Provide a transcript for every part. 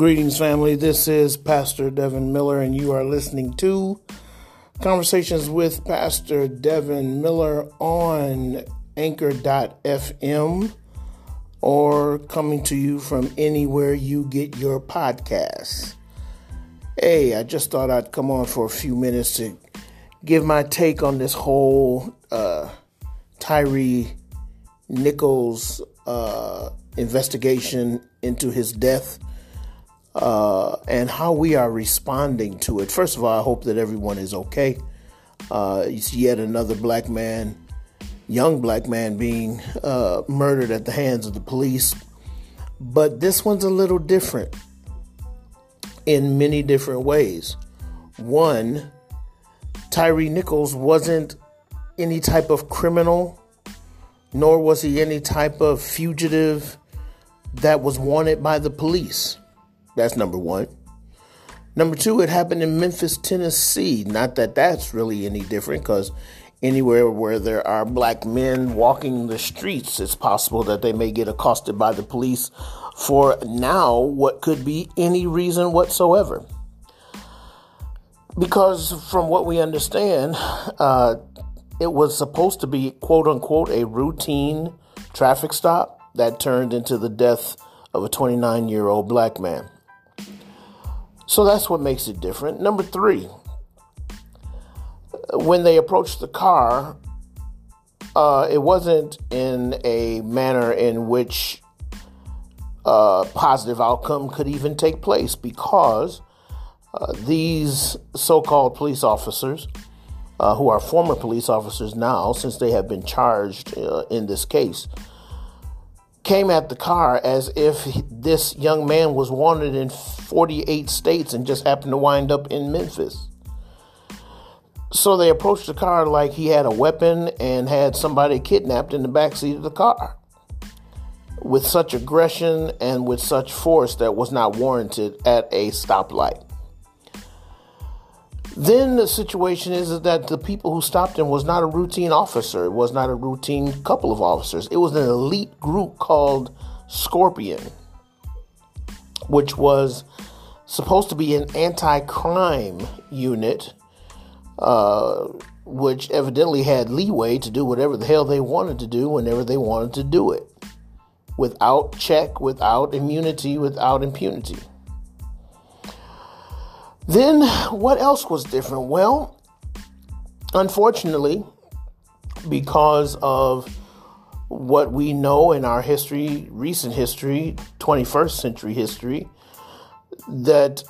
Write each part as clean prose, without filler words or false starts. Greetings, family. This is Pastor Devin Miller, and you are listening to Conversations with Pastor Devin Miller on anchor.fm or coming to you from anywhere you get your podcasts. Hey, I just thought I'd come on for a few minutes to give my take on this whole Tyree Nichols investigation into his death and how we are responding to it. First of all, I hope that everyone is okay. It's yet another black man, young black man being murdered at the hands of the police. But this one's a little different in many different ways. One, Tyree Nichols wasn't any type of criminal, nor was he any type of fugitive that was wanted by the police. That's number one. Number two, it happened in Memphis, Tennessee. Not that that's really any different, because anywhere where there are black men walking the streets, it's possible that they may get accosted by the police for now what could be any reason whatsoever. Because from what we understand, it was supposed to be, quote unquote, a routine traffic stop that turned into the death of a 29-year-old black man. So that's what makes it different. Number three, when they approached the car, it wasn't in a manner in which positive outcome could even take place, because these so-called police officers, who are former police officers now, since they have been charged in this case, came at the car as if this young man was wanted in 48 states and just happened to wind up in Memphis. So they approached the car like he had a weapon and had somebody kidnapped in the backseat of the car with such aggression and with such force that was not warranted at a stoplight. Then the situation is that the people who stopped him was not a routine officer. It was not a routine couple of officers. It was an elite group called Scorpion, which was supposed to be an anti-crime unit, which evidently had leeway to do whatever the hell they wanted to do whenever they wanted to do it, without check, without immunity, without impunity. Then what else was different? Well, unfortunately, because of what we know in our history, recent history, 21st century history, that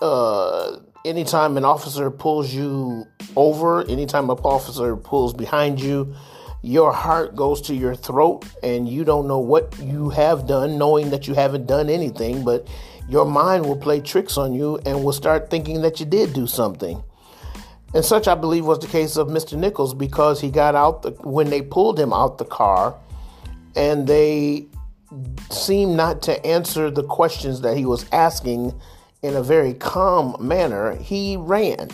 anytime an officer pulls you over, anytime an officer pulls behind you, your heart goes to your throat and you don't know what you have done, knowing that you haven't done anything, but your mind will play tricks on you and will start thinking that you did do something. And such, I believe, was the case of Mr. Nichols, because he got out when they pulled him out the car, and they seemed not to answer the questions that he was asking in a very calm manner. He ran.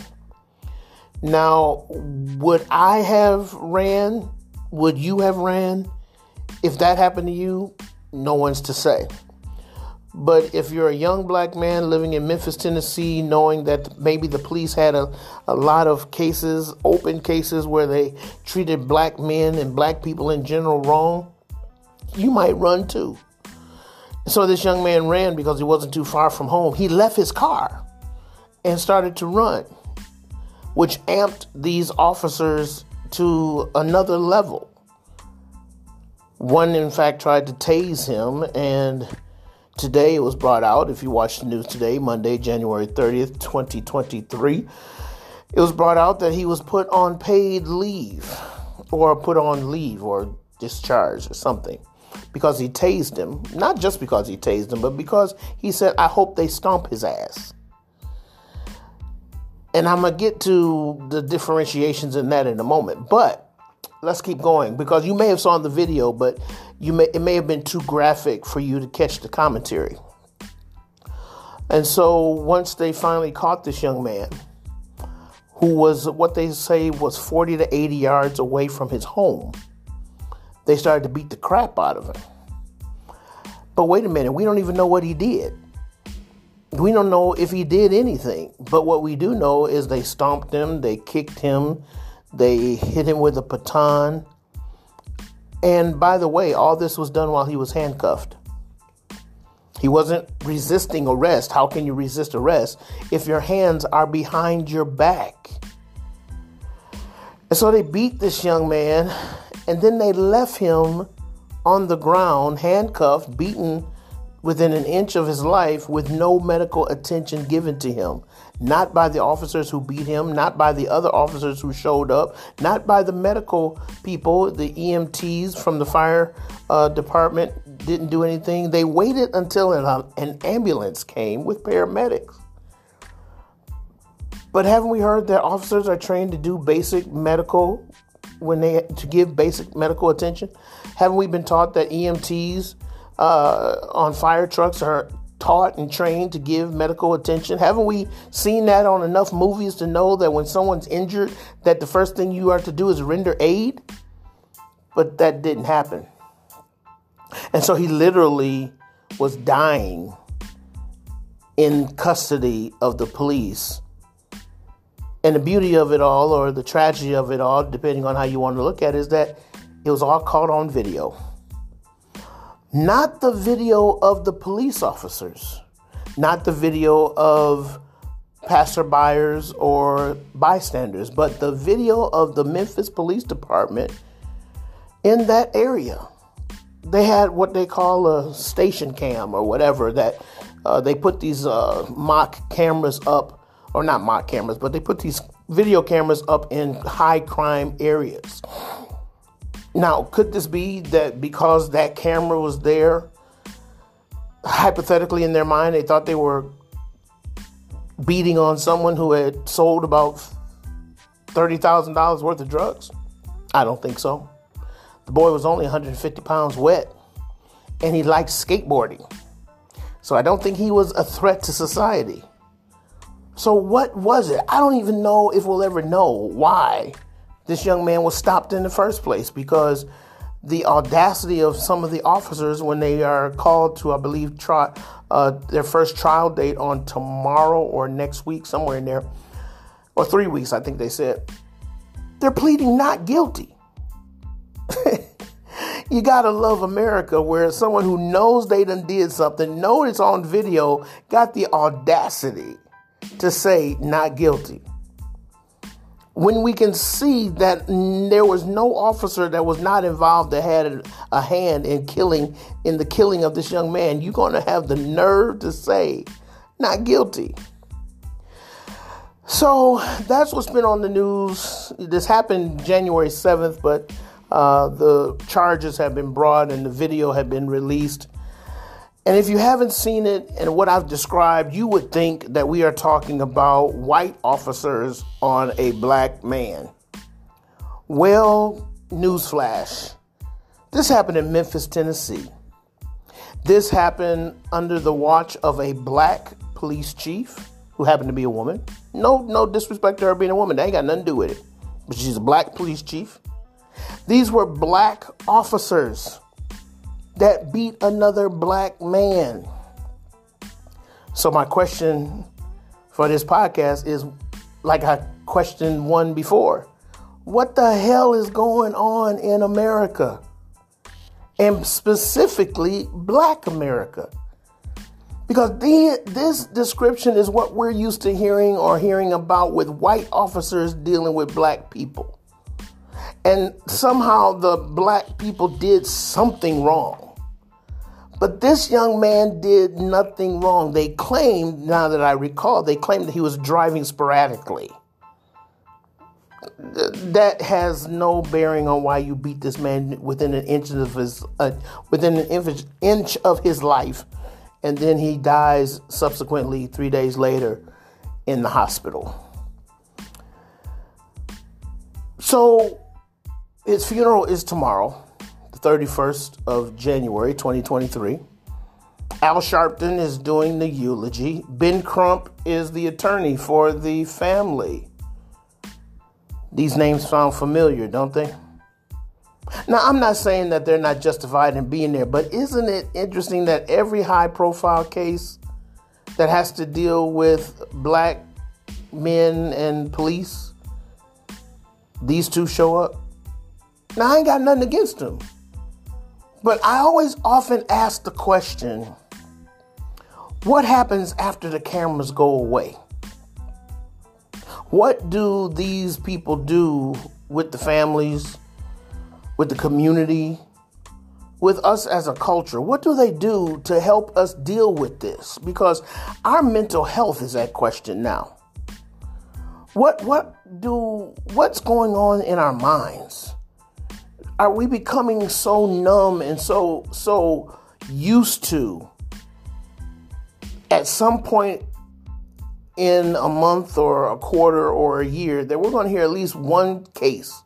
Now, would I have ran? Would you have ran? If that happened to you, no one's to say. But if you're a young black man living in Memphis, Tennessee, knowing that maybe the police had a lot of cases, open cases, where they treated black men and black people in general wrong, you might run too. So this young man ran because he wasn't too far from home. He left his car and started to run, which amped these officers to another level. One, in fact, tried to tase him, and today it was brought out, if you watch the news today, Monday, January 30th, 2023, it was brought out that he was put on paid leave, or put on leave or discharged or something, because he tased him. Not just because he tased him, but because he said, "I hope they stomp his ass." And I'm going to get to the differentiations in that in a moment, but let's keep going, because you may have saw the video, but it may have been too graphic for you to catch the commentary. And so once they finally caught this young man, who was what they say was 40 to 80 yards away from his home, they started to beat the crap out of him. But wait a minute, we don't even know what he did. We don't know if he did anything, but what we do know is they stomped him, they kicked him, they hit him with a baton. And by the way, all this was done while he was handcuffed. He wasn't resisting arrest. How can you resist arrest if your hands are behind your back? And so they beat this young man, and then they left him on the ground, handcuffed, beaten within an inch of his life with no medical attention given to him. Not by the officers who beat him, not by the other officers who showed up, not by the medical people. The EMTs from the fire department didn't do anything. They waited until an ambulance came with paramedics. But haven't we heard that officers are trained to do basic medical to give basic medical attention? Haven't we been taught that EMTs on fire trucks are taught and trained to give medical attention? Haven't we seen that on enough movies to know that when someone's injured, that the first thing you are to do is render aid? But that didn't happen. And so he literally was dying in custody of the police. And the beauty of it all, or the tragedy of it all, depending on how you want to look at it, is that it was all caught on video. Not the video of the police officers, not the video of passerbyers or bystanders, but the video of the Memphis Police Department in that area. They had what they call a station cam or whatever, that they put these mock cameras up, or not mock cameras, but they put these video cameras up in high crime areas. Now, could this be that because that camera was there, hypothetically in their mind, they thought they were beating on someone who had sold about $30,000 worth of drugs? I don't think so. The boy was only 150 pounds wet, and he liked skateboarding. So I don't think he was a threat to society. So what was it? I don't even know if we'll ever know why this young man was stopped in the first place, because the audacity of some of the officers when they are called to, I believe, their first trial date on tomorrow or next week, somewhere in there, or 3 weeks, I think they said, they're pleading not guilty. You gotta love America, where someone who knows they done did something, know it's on video, got the audacity to say not guilty. When we can see that there was no officer that was not involved that had a hand in the killing of this young man, you're going to have the nerve to say not guilty. So that's what's been on the news. This happened January 7th, but the charges have been brought and the video had been released. And if you haven't seen it and what I've described, you would think that we are talking about white officers on a black man. Well, newsflash. This happened in Memphis, Tennessee. This happened under the watch of a black police chief who happened to be a woman. No disrespect to her being a woman. That ain't got nothing to do with it. But she's a black police chief. These were black officers that beat another black man. So my question for this podcast is, like I questioned one before, what the hell is going on in America? And specifically black America? Because this description is what we're used to hearing, or hearing about, with white officers dealing with black people. And somehow the black people did something wrong. But this young man did nothing wrong. They claimed, now that I recall, they claimed that he was driving sporadically. That has no bearing on why you beat this man within an inch of his life, and then he dies subsequently 3 days later in the hospital. So his funeral is tomorrow, 31st of January 2023. Al Sharpton is doing the eulogy. Ben Crump is the attorney for the family. These names sound familiar, don't they? Now, I'm not saying that they're not justified in being there, but isn't it interesting that every high-profile case that has to deal with black men and police, these two show up. Now, I ain't got nothing against them. But I always often ask the question, what happens after the cameras go away? What do these people do with the families, with the community, with us as a culture? What do they do to help us deal with this? Because our mental health is at question now. What's going on in our minds? Are we becoming so numb and so used to, at some point in a month or a quarter or a year, that we're going to hear at least one case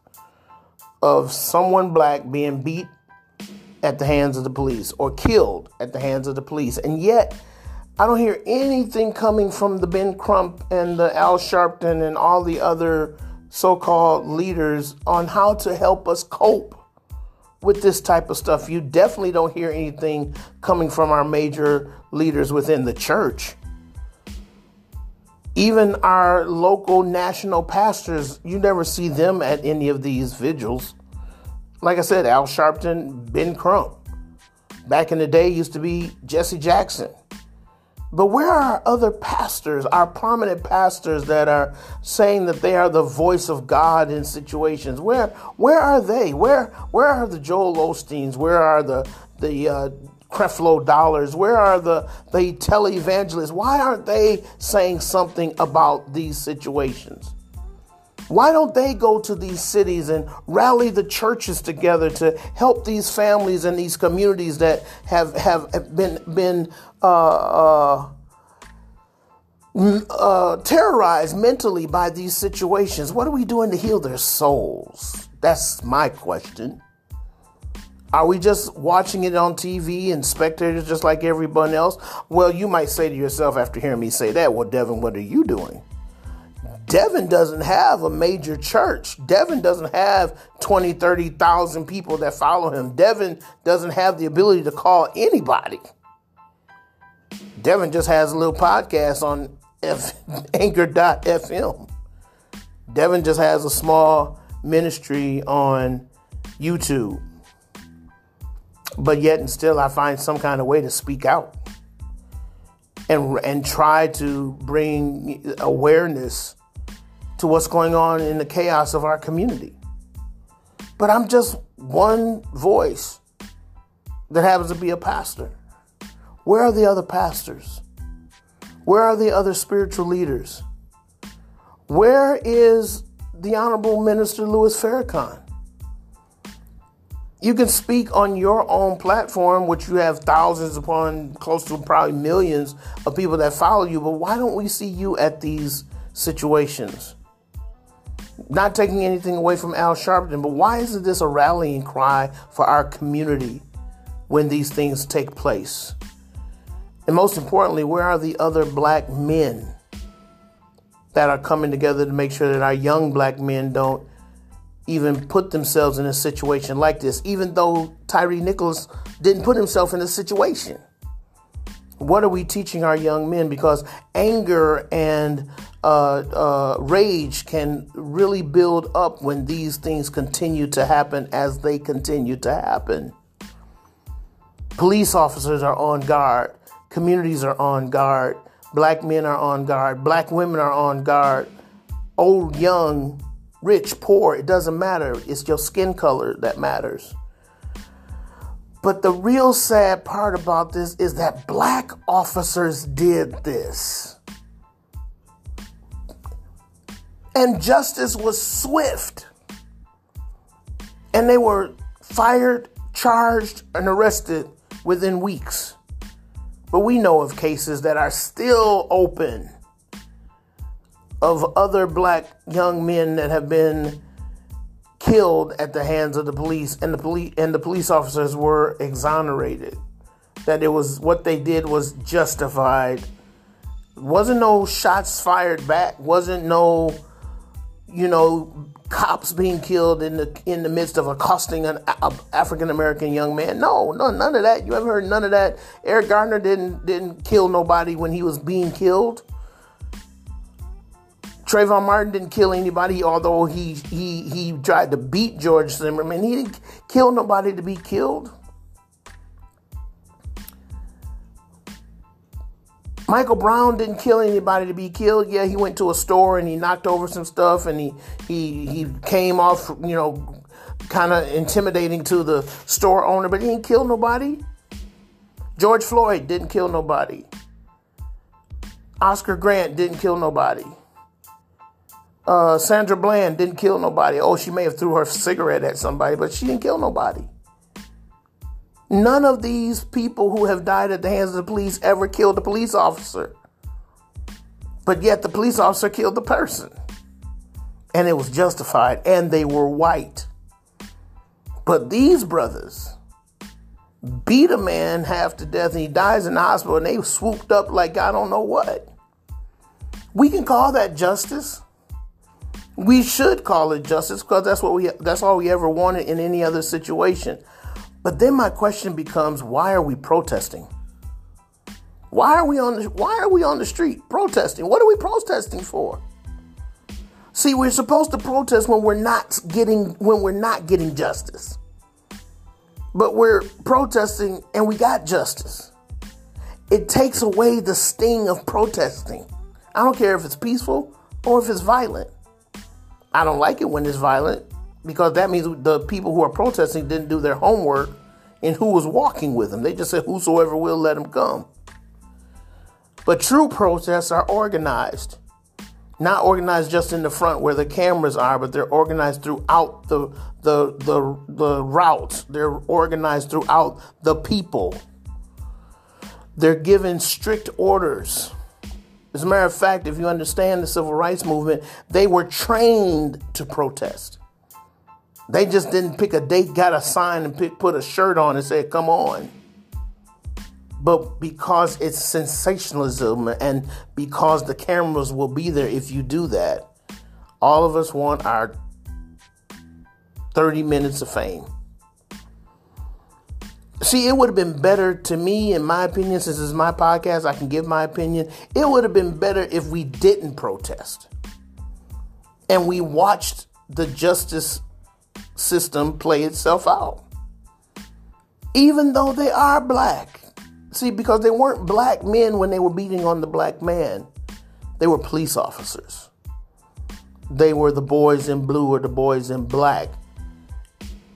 of someone black being beat at the hands of the police or killed at the hands of the police? And yet I don't hear anything coming from the Ben Crump and the Al Sharpton and all the other so-called leaders on how to help us cope with this type of stuff. You definitely don't hear anything coming from our major leaders within the church. Even our local national pastors, you never see them at any of these vigils. Like I said, Al Sharpton, Ben Crump. Back in the day, used to be Jesse Jackson. But where are our other pastors, our prominent pastors that are saying that they are the voice of God in situations? Where are they? Where are the Joel Osteens? Where are the Creflo Dollars? Where are the televangelists? Why aren't they saying something about these situations? Why don't they go to these cities and rally the churches together to help these families and these communities that have been terrorized mentally by these situations? What are we doing to heal their souls? That's my question. Are we just watching it on TV and spectators just like everyone else? Well, you might say to yourself after hearing me say that, well, Devin, what are you doing? Devin doesn't have a major church. Devin doesn't have 20, 30,000 people that follow him. Devin doesn't have the ability to call anybody. Devin just has a little podcast on anchor.fm. Devin just has a small ministry on YouTube. But yet and still, I find some kind of way to speak out and try to bring awareness to what's going on in the chaos of our community. But I'm just one voice that happens to be a pastor. Where are the other pastors? Where are the other spiritual leaders? Where is the Honorable Minister Louis Farrakhan? You can speak on your own platform, which you have thousands upon, close to probably millions of people that follow you, but why don't we see you at these situations? Not taking anything away from Al Sharpton, but why isn't this a rallying cry for our community when these things take place? And most importantly, where are the other black men that are coming together to make sure that our young black men don't even put themselves in a situation like this, even though Tyree Nichols didn't put himself in a situation? What are we teaching our young men? Because anger and rage can really build up when these things continue to happen as they continue to happen. Police officers are on guard. Communities are on guard. Black men are on guard. Black women are on guard. Old, young, rich, poor, it doesn't matter. It's your skin color that matters. But the real sad part about this is that black officers did this. And justice was swift. And they were fired, charged, and arrested within weeks. But we know of cases that are still open of other black young men that have been killed at the hands of the police, and the police officers were exonerated. That it was what they did was justified. Wasn't no shots fired back. Wasn't no you know, cops being killed in the midst of accosting an African-American young man. No, none of that. You haven't heard none of that. Eric Garner didn't kill nobody when he was being killed. Trayvon Martin didn't kill anybody, although he tried to beat George Zimmerman. He didn't kill nobody to be killed. Michael Brown didn't kill anybody to be killed. Yeah, he went to a store and he knocked over some stuff and he came off, you know, kind of intimidating to the store owner, but he didn't kill nobody. George Floyd didn't kill nobody. Oscar Grant didn't kill nobody. Sandra Bland didn't kill nobody. Oh, she may have threw her cigarette at somebody, but she didn't kill nobody. None of these people who have died at the hands of the police ever killed a police officer. But yet the police officer killed the person. And it was justified. And they were white. But these brothers beat a man half to death and he dies in the hospital and they swooped up like I don't know what. We can call that justice. We should call it justice because that's all we ever wanted in any other situation. But then my question becomes, why are we protesting? Why are we on the street protesting? What are we protesting for? See, we're supposed to protest when we're not getting justice. But we're protesting and we got justice. It takes away the sting of protesting. I don't care if it's peaceful or if it's violent. I don't like it when it's violent, because that means the people who are protesting didn't do their homework and who was walking with them. They just said, whosoever will, let them come. But true protests are organized. Not organized just in the front where the cameras are, but they're organized throughout the routes. They're organized throughout the people. They're given strict orders. As a matter of fact, if you understand the civil rights movement, they were trained to protest. They just didn't pick a date, got a sign, and put a shirt on and said, come on. But because it's sensationalism and because the cameras will be there if you do that, all of us want our 30 minutes of fame. See, it would have been better to me, in my opinion, since this is my podcast, I can give my opinion. It would have been better if we didn't protest and we watched the justice system play itself out, even though they are black. See, because they weren't black men when they were beating on the black man. They were police officers. They were the boys in blue or the boys in black.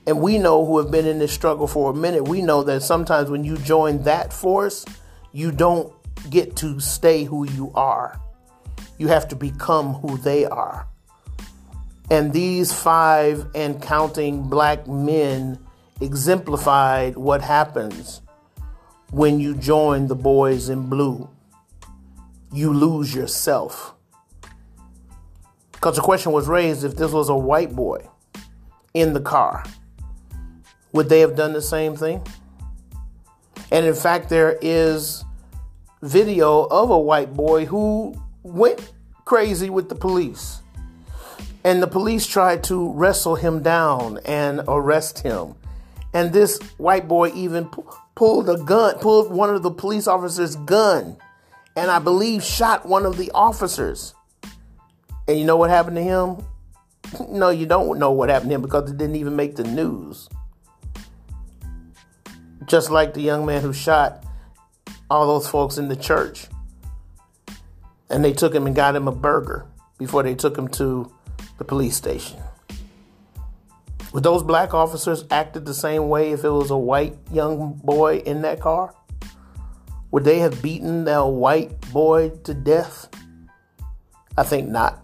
And we know, who have been in this struggle for a minute, we know that sometimes when you join that force, you don't get to stay who you are. You have to become who they are. And these 5 and counting black men exemplified what happens when you join the boys in blue. You lose yourself. Because the question was raised, if this was a white boy in the car, would they have done the same thing? And in fact, there is video of a white boy who went crazy with the police. And the police tried to wrestle him down and arrest him. And this white boy even pulled one of the police officers' gun. And I believe shot one of the officers. And you know what happened to him? No, you don't know what happened to him because it didn't even make the news. Just like the young man who shot all those folks in the church. And they took him and got him a burger before they took him to the police station. Would those black officers acted the same way if it was a white young boy in that car? Would they have beaten that white boy to death? I think not.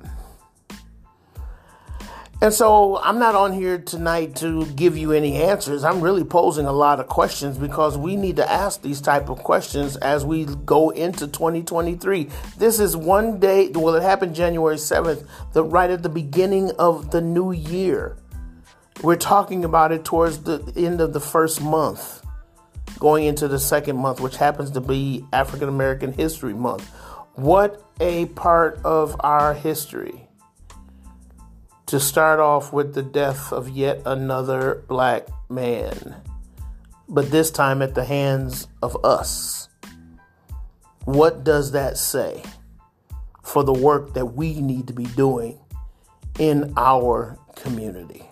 And so I'm not on here tonight to give you any answers. I'm really posing a lot of questions because we need to ask these type of questions as we go into 2023. This is one day, well, it happened January 7th, right at the beginning of the new year. We're talking about it towards the end of the first month, going into the second month, which happens to be African American History Month. What a part of our history. to start off with the death of yet another black man, but this time at the hands of us. What does that say for the work that we need to be doing in our community?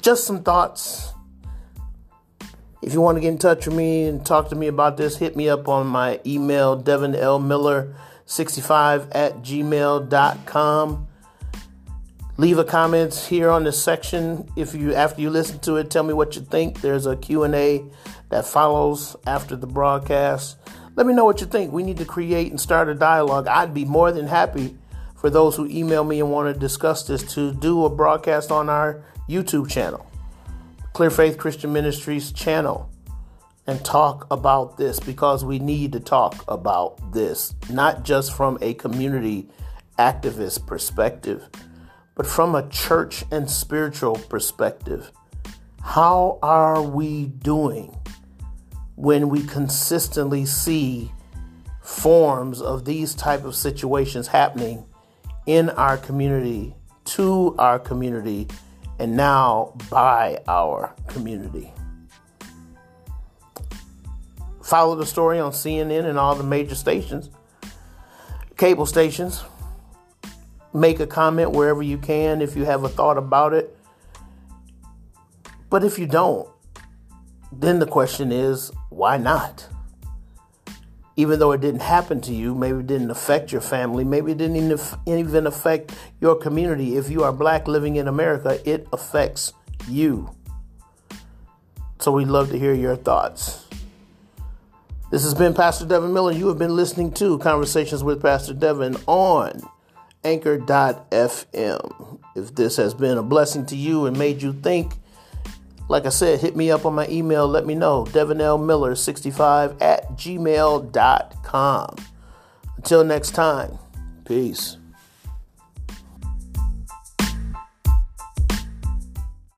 Just some thoughts. If you want to get in touch with me and talk to me about this, hit me up on my email, devinlmiller65@gmail.com. Leave a comment here on this section. If you, after you listen to it, tell me what you think. There's a Q&A that follows after the broadcast. Let me know what you think. We need to create and start a dialogue. I'd be more than happy for those who email me and want to discuss this to do a broadcast on our YouTube channel, Clear Faith Christian Ministries channel, and talk about this, because we need to talk about this, not just from a community activist perspective, but from a church and spiritual perspective. How are we doing when we consistently see forms of these type of situations happening in our community, to our community, and now by our community? Follow the story on CNN and all the major stations, cable stations. Make a comment wherever you can if you have a thought about it. But if you don't, then the question is, why not? Even though it didn't happen to you, maybe it didn't affect your family, maybe it didn't even affect your community. If you are black living in America, it affects you. So we'd love to hear your thoughts. This has been Pastor Devin Miller. You have been listening to Conversations with Pastor Devin on Anchor.fm. If this has been a blessing to you and made you think, like I said, hit me up on my email. Let me know. DevinLMiller65@gmail.com. Until next time, peace.